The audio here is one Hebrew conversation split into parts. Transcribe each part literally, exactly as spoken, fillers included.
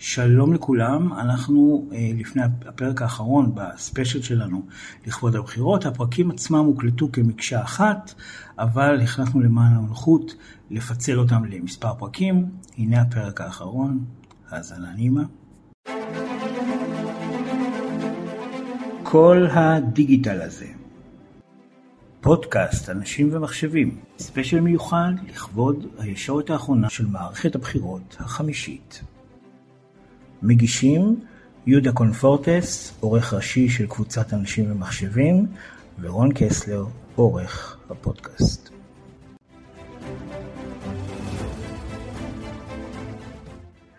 שלום לכולם, אנחנו לפני הפרק האחרון בספיישל שלנו לכבוד הבחירות, הפרקים עצמם הוקלטו כמקשה אחת, אבל החלטנו למען המלכות לפצל אותם למספר פרקים. הנה הפרק האחרון, האזנה נעימה. כל הדיגיטל הזה, פודקאסט אנשים ומחשבים, ספיישל מיוחד לכבוד הישורת האחרונה של מערכת הבחירות החמישית. מגישים יהודה קונפורטס, עורך ראשי של קבוצת אנשים ומחשבים, ורון קסלר, עורך הפודקאסט.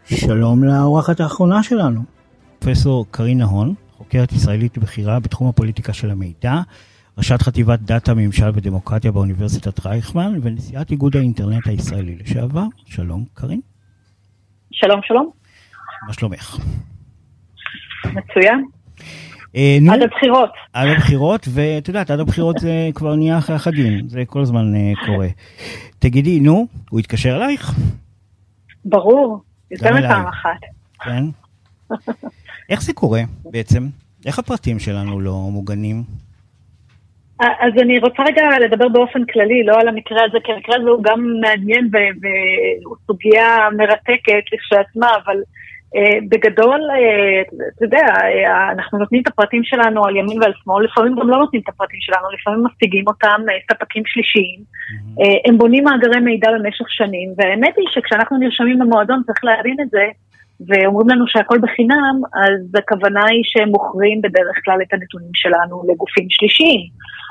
שלום לאורחת האחרונה שלנו, פרופסור קרין נהון, חוקרת ישראלית בכירה בתחום הפוליטיקה של המידע, ראשת חטיבת דאטה, ממשל ודמוקרטיה באוניברסיטת רייכמן, ונשיאת איגוד האינטרנט הישראלי לשעבר. שלום קרין. שלום שלום. מה שלומך? מצוין. עד הבחירות. עד הבחירות, ואתה יודעת, עד הבחירות זה כבר נהיה אחרי החגים, זה כל הזמן קורה. תגידי, נו, הוא התקשר אלייך? ברור, יותר מפעם אחת. כן. איך זה קורה בעצם? איך הפרטים שלנו לא מוגנים? אז אני רוצה רגע לדבר באופן כללי, לא על המקרה הזה, כי המקרה הזה הוא גם מעניין והוא סוגיה מרתקת לכשעצמה, אבל בגדול, אתה יודע, אנחנו נותנים את הפרטים שלנו על ימין ועל שמאל, לפעמים גם לא נותנים את הפרטים שלנו, לפעמים מפתיגים אותם ספקים שלישיים, הם בונים מאגרי מידע במשך שנים, והאמת היא שכשאנחנו נרשמים במועדון צריך להבין את זה, ואומרים לנו שהכל בחינם, אז הכוונה היא שהם מוכרים בדרך כלל את הנתונים שלנו לגופים שלישיים.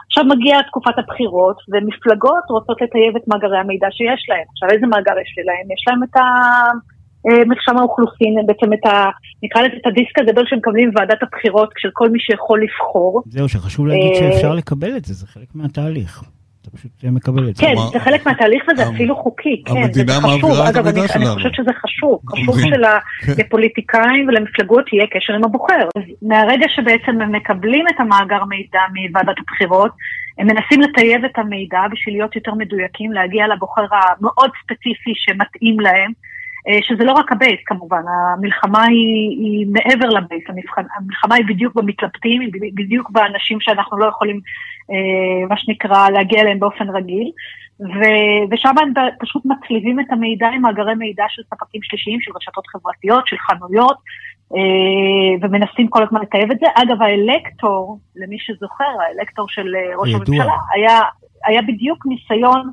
עכשיו מגיעה תקופת הבחירות, ומפלגות רוצות לטייב את מאגרי המידע שיש להם. עכשיו איזה מאגר יש להם? יש להם את המרשם האוכלוסין, בעצם את ה... נקרא לזה את הדיסק הגדול שמקבלים בוועדת הבחירות, של כל מי שיכול לבחור. זהו, שחשוב להגיד שאפשר לקבל את זה, זה חלק מהתהליך. אתה פשוט מקבל את זה. כן, זה חלק מהתהליך וזה אפילו חוקי. כן, זה חשוב. אגב, אני חושבת שזה חשוב. חשוב שלפוליטיקאים ולמפלגות יהיה קשר עם הבוחר. מהרגע שבעצם הם מקבלים את המאגר מידע מוועדת הבחירות, הם מנסים לטייב את המידע בשביל להיות יותר מדויקים, להגיע לבוחר המאוד ספציפי שמתאים להם, שזה לא רק הבייס כמובן, המלחמה היא מעבר לבייס, המלחמה היא בדיוק במתלבטים, היא בדיוק באנשים שאנחנו לא יכולים, מה שנקרא, להגיע אליהם באופן רגיל, ושם הם פשוט מצליבים את המידע עם מאגרי מידע של ספקים שלישיים, של רשתות חברתיות, של חנויות, ומנסים כל הזמן לטייב את זה. אגב, האלקטור, למי שזוכר, האלקטור של ראש הממשלה, היה, היה בדיוק ניסיון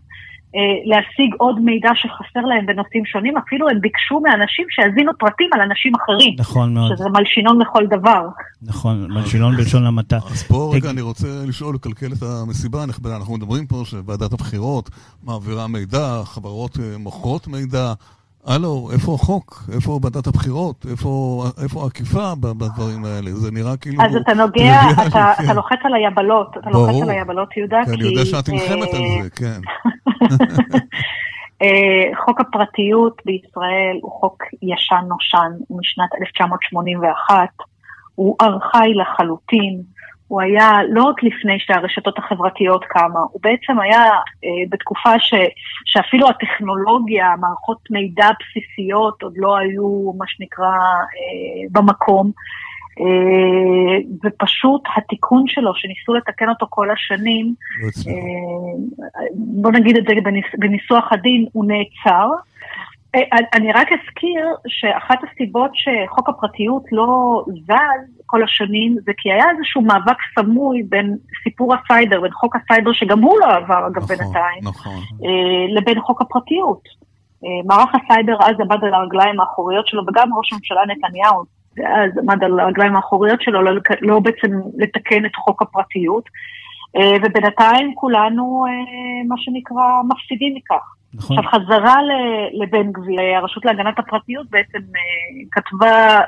להשיג עוד מידע שחסר להם בנושאים שונים, אפילו הם ביקשו מאנשים שיזינו פרטים על אנשים אחרים. נכון מאוד. שזה מלשינון לכל דבר. נכון, מלשינון בלשון המעטה. אז פה רגע אני רוצה לשאול, לקלקל את המסיבה הנכבדה. אנחנו מדברים פה שוועדת הבחירות מעבירה מידע, חברות מוכרות מידע. הלו, איפה החוק? איפה ועדת הבחירות? איפה עקיפה בדברים האלה? זה נראה כאילו... אז אתה נוגע, אתה לוחץ על היבלות, אתה לוחץ על היבלות, יהודה, כי... אני יודע שאת נלחמת על זה, כן. חוק הפרטיות בישראל הוא חוק ישן נושן משנת אלף תשע מאות שמונים ואחת, הוא ארכאי לחלוטין, הוא היה לא עוד לפני שהרשתות החברתיות קמה, הוא בעצם היה אה, בתקופה ש, שאפילו הטכנולוגיה, מערכות מידע בסיסיות עוד לא היו מה שנקרא אה, במקום, אה, ופשוט התיקון שלו שניסו לתקן אותו כל השנים, אה, בוא נגיד את זה בניס, בניסוח הדין, הוא נעצר. אני רק אזכיר שאחת הסיבות שחוק הפרטיות לא זז כל השנים, זה כי היה איזשהו מאבק סמוי בין סיפור הסיידר, בין חוק הסיידר שגם הוא לא עבר אגב בינתיים, לבין חוק הפרטיות. מערך הסיידר אז עמד על הרגליים האחוריות שלו, וגם ראש הממשלה נתניהו אז עמד על הרגליים האחוריות שלו, לא בעצם לתקן את חוק הפרטיות, ובינתיים כולנו מה שנקרא מפסידים מכך. עכשיו חזרה לבן גביר, הרשות להגנת הפרטיות בעצם כתבה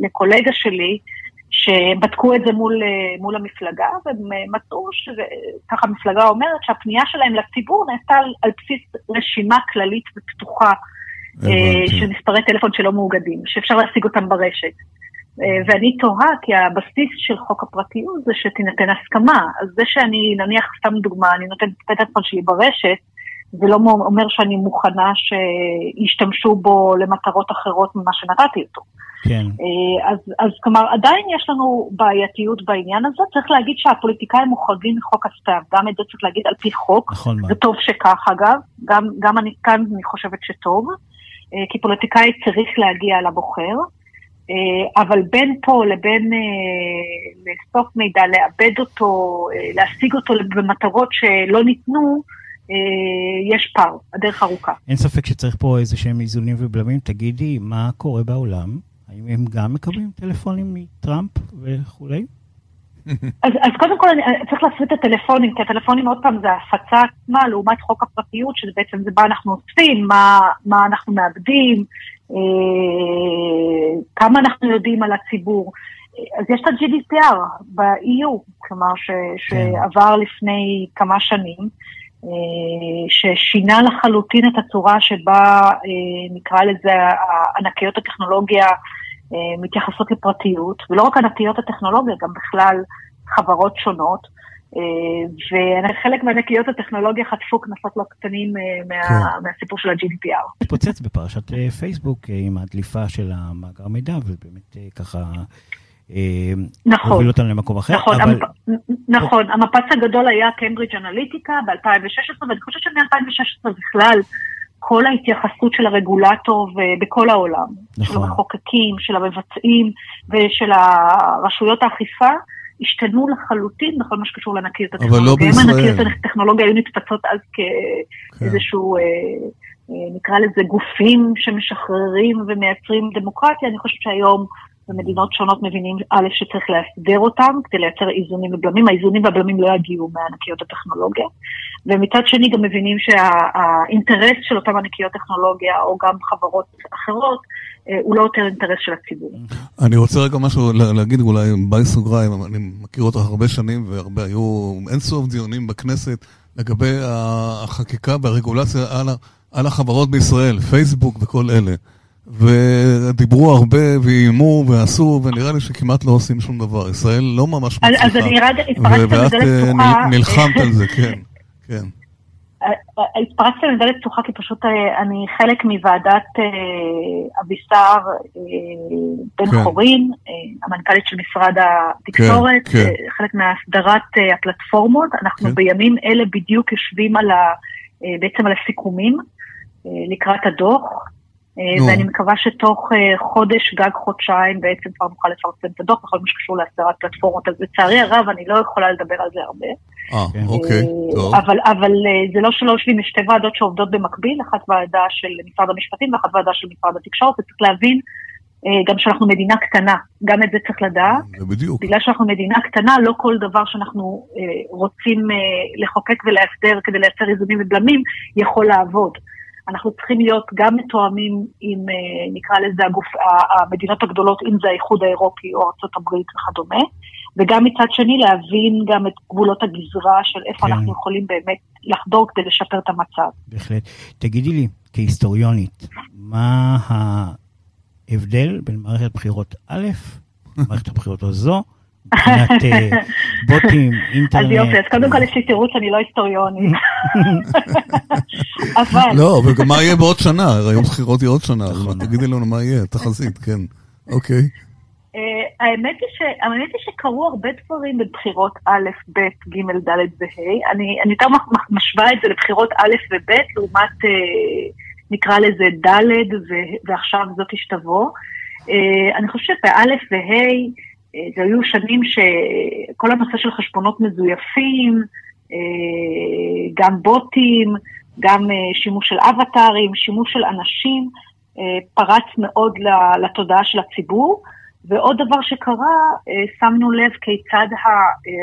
לקולגה שלי שבדקו את זה מול, מול המפלגה, והם מצאו שככה המפלגה אומרת שהפנייה שלהם לציבור נעשתה על בסיס רשימה כללית ופתוחה של מספרי טלפון שלא מאוגדים, שאפשר להשיג אותם ברשת. ואני תוהה, כי הבסיס של חוק הפרטיות זה שתינתן הסכמה. אז זה שאני, נניח, סתם דוגמה, אני נותנת את הטלפון שלי ברשת, זה לא אומר שאני מוכנה שישתמשו בו למטרות אחרות ממה שנתתי אותו. כן. אז, אז כלומר, עדיין יש לנו בעייתיות בעניין הזה. צריך להגיד שהפוליטיקאים מוחרגים מחוק הספאם. גם את זה צריך להגיד על פי חוק. נכון. זה טוב שכך, אגב. גם, גם אני, כאן אני חושבת שטוב. כי פוליטיקאי צריך להגיע לבוחר. אבל בין פה לבין לסוף מידע, לאבד אותו, להשיג אותו במטרות שלא ניתנו, יש פער, הדרך ארוכה. אין ספק שצריך פה איזה שהם איזונים ובלמים. תגידי, מה קורה בעולם? האם הם גם מקבלים טלפונים מטראמפ וכולי? אז, אז קודם כל אני, צריך להפריד את הטלפונים, כי הטלפונים עוד פעם זה הפצה עצמה, לעומת חוק הפרטיות, שזה בעצם זה מה אנחנו עושים, מה, מה אנחנו מאבדים, אה, כמה אנחנו יודעים על הציבור. אז יש את ה-ג'י די פי אר ב-אי יו, כלומר ש, שעבר לפני כמה שנים, ששינה לחלוטין את הצורה שבה, נקרא לזה, ענקיות הטכנולוגיה מתייחסות לפרטיות, ולא רק ענקיות הטכנולוגיה, גם בכלל חברות שונות, וחלק מענקיות הטכנולוגיה חטפו כנסות לא קטנים מהסיפור של ה-ג'י די פי אר. התפוצץ בפרשת פייסבוק עם הדליפה של המאגר מידע, ובאמת ככה... נכון, הוביל אותם למקום אחר, נכון, אבל... נכון, המפץ הגדול היה קמבריג' אנליטיקה ב-אלפיים ושש עשרה, ואני חושבת שמ-אלפיים ושש עשרה בכלל כל ההתייחסות של הרגולטור בכל העולם, נכון. של המחוקקים, של המבצעים ושל הרשויות האכיפה השתנו לחלוטין בכל מה שקשור לנקיות הטכנולוגיה. אבל לא בישראל. הנקיות הטכנולוגיה היו נתפצות אז כאיזשהו... נקרא לזה גופים שמשחררים ומייצרים דמוקרטיה. אני חושבת שהיום במדינות שונות מבינים א' שצריך להסדר אותם כדי לייצר איזונים ובלמים. האיזונים והבלמים לא יגיעו מהענקיות הטכנולוגיה. ומצד שני גם מבינים שהאינטרס של אותם ענקיות טכנולוגיה או גם חברות אחרות הוא לא יותר אינטרס של הציבור. אני רוצה רגע משהו להגיד אולי בי סוגריים, אני מכיר אותך הרבה שנים והרבה היו אין סוף דיונים בכנסת לגבי החקיקה והרגולציה על החברות בישראל, פייסבוק וכל אלה. ודיברו הרבה ואימו ועשו, ונראה לי שכמעט לא עושים שום דבר. ישראל לא ממש מצליחה. אז אני רגע התפרצת לדלת פתוחה. נלחמת על זה, כן. התפרצת לדלת פתוחה כי פשוט אני חלק מוועדת אבישר בן חורין, המנכ"לית של משרד התקשורת, חלק מהסדרת הפלטפורמות. אנחנו בימים אלה בדיוק יושבים בעצם על הסיכומים לקראת הדוח. ואני מקווה שתוך חודש, גג חודשיים, בעצם כבר נוכל לפרסם את הדוח, בכל מה שקשור להסדרת פלטפורמות. אז לצערי הרב, אני לא יכולה לדבר על זה הרבה. אה, אוקיי, טוב. אבל זה לא שלא יושבים לשתי ועדות שעובדות במקביל, אחת ועדה של משרד המשפטים ואחת ועדה של משרד התקשורת, וצריך להבין גם שאנחנו מדינה קטנה, גם את זה צריך לדעת. בדיוק. בגלל שאנחנו מדינה קטנה, לא כל דבר שאנחנו רוצים לחוקק ולהסדר כדי לייצר איזונים ובלמים, יכול לעבוד. אנחנו צריכים להיות גם מתואמים עם, נקרא לזה, המדינות הגדולות, אם זה האיחוד האירופי או ארצות הברית וכדומה, וגם מצד שני להבין גם את גבולות הגזרה של איפה אנחנו יכולים באמת לחדור כדי לשפר את המצב. בהחלט. תגידי לי, כהיסטוריונית, מה ההבדל בין מערכת בחירות א', מערכת הבחירות הזו, מבחינת בוטים, אינטרנט. אז יופי, אז קודם כל יש לי תירוץ, אני לא היסטוריוני. לא, וגם מה יהיה בעוד שנה? היום בחירות יהיה עוד שנה, תגידי לנו מה יהיה, תחזית, כן. אוקיי. האמת היא שקרו הרבה דברים בבחירות א', ב', ג', ד', וה'. אני יותר משווה את זה לבחירות א' וב', לעומת נקרא לזה ד' ועכשיו זאת השתבו. אני חושבת באלף וה' זה היו שנים שכל הנושא של חשבונות מזויפים, גם בוטים, גם שימוש של אבטרים, שימוש של אנשים, פרץ מאוד לתודעה של הציבור. ועוד דבר שקרה, שמנו לב כיצד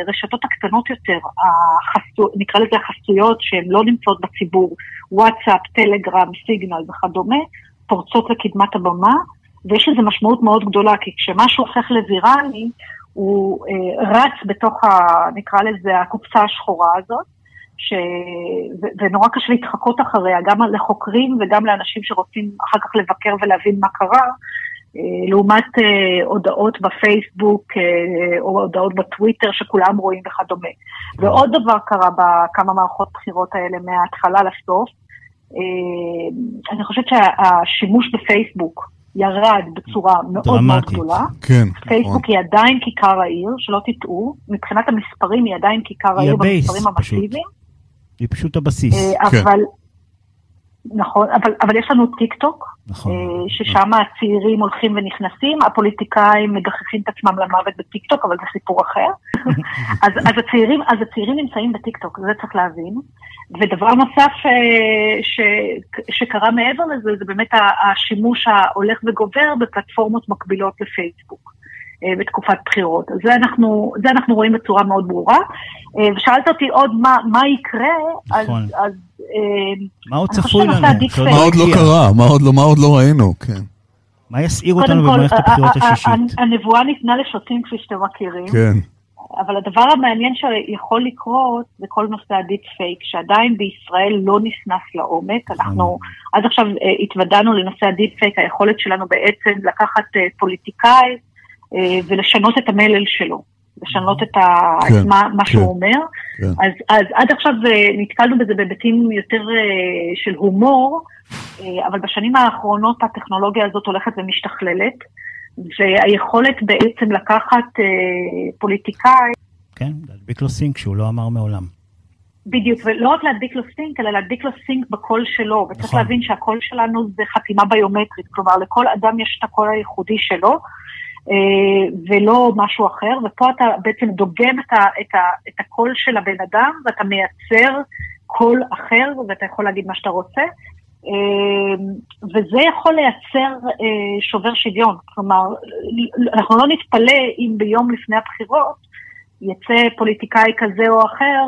הרשתות הקטנות יותר, החסו, נקרא לזה החסויות שהן לא נמצאות בציבור, וואטסאפ, טלגרם, סיגנל וכדומה, פורצות לקדמת הבמה, ויש איזו משמעות מאוד גדולה, כי כשמשהו הופך לוויראלי, הוא אה, רץ בתוך, ה, נקרא לזה, הקופסה השחורה הזאת, ש... ו... ונורא קשה להתחקות אחריה, גם לחוקרים וגם לאנשים שרוצים אחר כך לבקר ולהבין מה קרה, לעומת הודעות בפייסבוק או הודעות בטוויטר שכולם רואים וכדומה. ועוד דבר קרה בכמה מערכות בחירות האלה מההתחלה לסוף, אני חושבת שהשימוש בפייסבוק ירד בצורה מאוד מאוד גדולה. פייסבוק היא עדיין כיכר העיר, שלא תטעו, מבחינת המספרים היא עדיין כיכר העיר במספרים המסיביים. היא פשוט הבסיס. אבל נכון, אבל, אבל יש לנו טיקטוק, נכון, ששם נכון. הצעירים הולכים ונכנסים, הפוליטיקאים מגחכים את עצמם למוות בטיקטוק, אבל זה סיפור אחר. אז, אז, הצעירים, אז הצעירים נמצאים בטיקטוק, זה צריך להבין. ודבר נוסף ש, ש, שקרה מעבר לזה, זה באמת השימוש ההולך וגובר בפלטפורמות מקבילות לפייסבוק בתקופת בחירות. זה אנחנו, זה אנחנו רואים בצורה מאוד ברורה. ושאלת אותי עוד מה, מה יקרה, אז, אז, מה עוד צפוי לנו? מה עוד לא קרה? מה עוד לא ראינו? מה יסעיר אותנו במערכת הבחירות השישית? הנבואה ניתנה לשוטים כפי שאתם מכירים, אבל הדבר המעניין שיכול לקרות זה כל נושא הדיפ פייק, שעדיין בישראל לא נכנס לעומק. אנחנו עד עכשיו התוודענו לנושא הדיפ פייק, היכולת שלנו בעצם לקחת פוליטיקאי ולשנות את המלל שלו, לשנות את מה שהוא אומר. אז עד עכשיו נתקלנו בזה בביתים יותר של הומור, אבל בשנים האחרונות הטכנולוגיה הזאת הולכת ומשתכללת, והיכולת בעצם לקחת פוליטיקאי... כן, להדביק לו סינק שהוא לא אמר מעולם. בדיוק, ולא רק להדביק לו סינק, אלא להדביק לו סינק בקול שלו, וצריך להבין שהקול שלנו זה חתימה ביומטרית, כלומר לכל אדם יש את הקול הייחודי שלו, ולא משהו אחר, ופה אתה בעצם דוגם את, ה, את, ה, את הקול של הבן אדם, ואתה מייצר קול אחר, ואתה יכול להגיד מה שאתה רוצה, וזה יכול לייצר שובר שוויון. כלומר, אנחנו לא נתפלא אם ביום לפני הבחירות יצא פוליטיקאי כזה או אחר,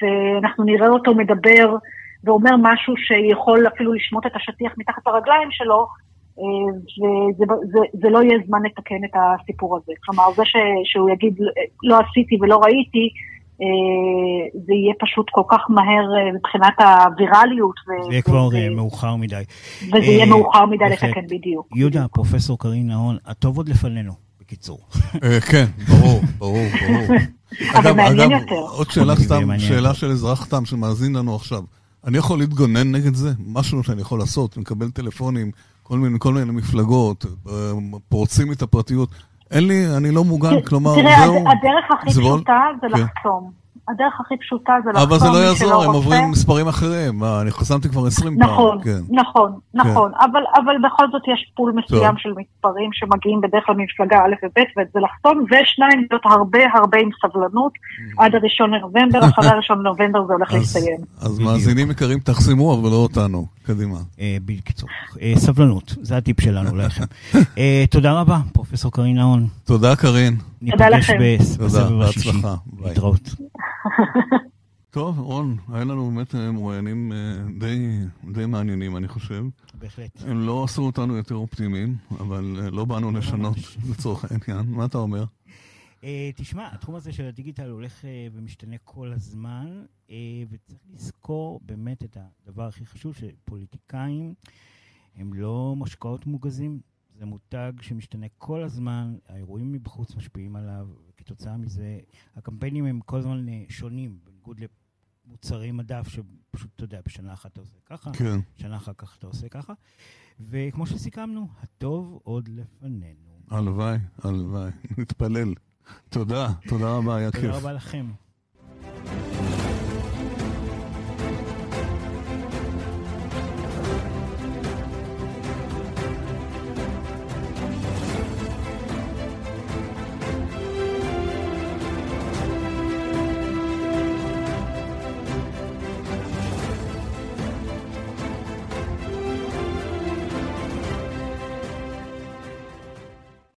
ואנחנו נראה אותו מדבר ואומר משהו שיכול אפילו לשמוט את השטיח מתחת הרגליים שלו, וזה לא יהיה זמן לתקן את הסיפור הזה. כלומר, זה שהוא יגיד, לא עשיתי ולא ראיתי, זה יהיה פשוט כל כך מהר מבחינת הווירליות. זה יהיה כבר מאוחר מדי. וזה יהיה מאוחר מדי לתקן בדיוק. יהודה, פרופסור קרין נהון, הטוב עוד לפנינו, בקיצור. כן, ברור, ברור, ברור. אבל מעניין יותר. עוד שאלה של אזרח תם שמאזין לנו עכשיו. אני יכול להתגונן נגד זה? משהו שאני יכול לעשות, מקבל טלפונים, כל מיני, כל מיני מפלגות, פורצים את הפרטיות. אין לי, אני לא מוגן, כלומר, תראה, זהו, הדרך הכי זו... פשוטה זה כן. לחסום. הדרך הכי פשוטה זה לחסום. אבל זה לא יעזור, הם עוברים מספרים אחרים. אני חסמתי כבר עשרים נכון, פעם. כן. נכון, כן. נכון. אבל, אבל בכל זאת יש פול מסוים של מספרים שמגיעים בדרך כלל ממפלגה א' וב' ואת זה לחסום, ושניים להיות הרבה הרבה עם סבלנות, עד הראשון נובמבר, אחרי הראשון נובמבר זה הולך להסתיים. אז מאזינים יקרים, תחסמו, אבל לא אותנו. קדימה. בקצור. סבלנות, זה הטיפ שלנו לכם. תודה רבה, פרופסור קרין נהון. תודה קרין. תודה לכם. תודה, בהצלחה. להתראות. טוב, רון, היה לנו באמת מרואיינים די מעניינים, אני חושב. בהחלט. הם לא עשו אותנו יותר אופטימיים, אבל לא באנו לשנות לצורך העניין. מה אתה אומר? תשמע, התחום הזה של הדיגיטל הולך ומשתנה כל הזמן, וצריך לזכור באמת את הדבר הכי חשוב, שפוליטיקאים הם לא משקאות מוגזים, זה מותג שמשתנה כל הזמן, האירועים מבחוץ משפיעים עליו, וכתוצאה מזה, הקמפיינים הם כל הזמן שונים, בניגוד למוצרי מדף שפשוט, אתה יודע, בשנה אחת אתה עושה ככה, כן. שנה אחר כך אתה עושה ככה, וכמו שסיכמנו, הטוב עוד לפנינו. הלוואי, הלוואי, נתפלל. תודה, תודה רבה, היה כיף. תודה רבה לכם.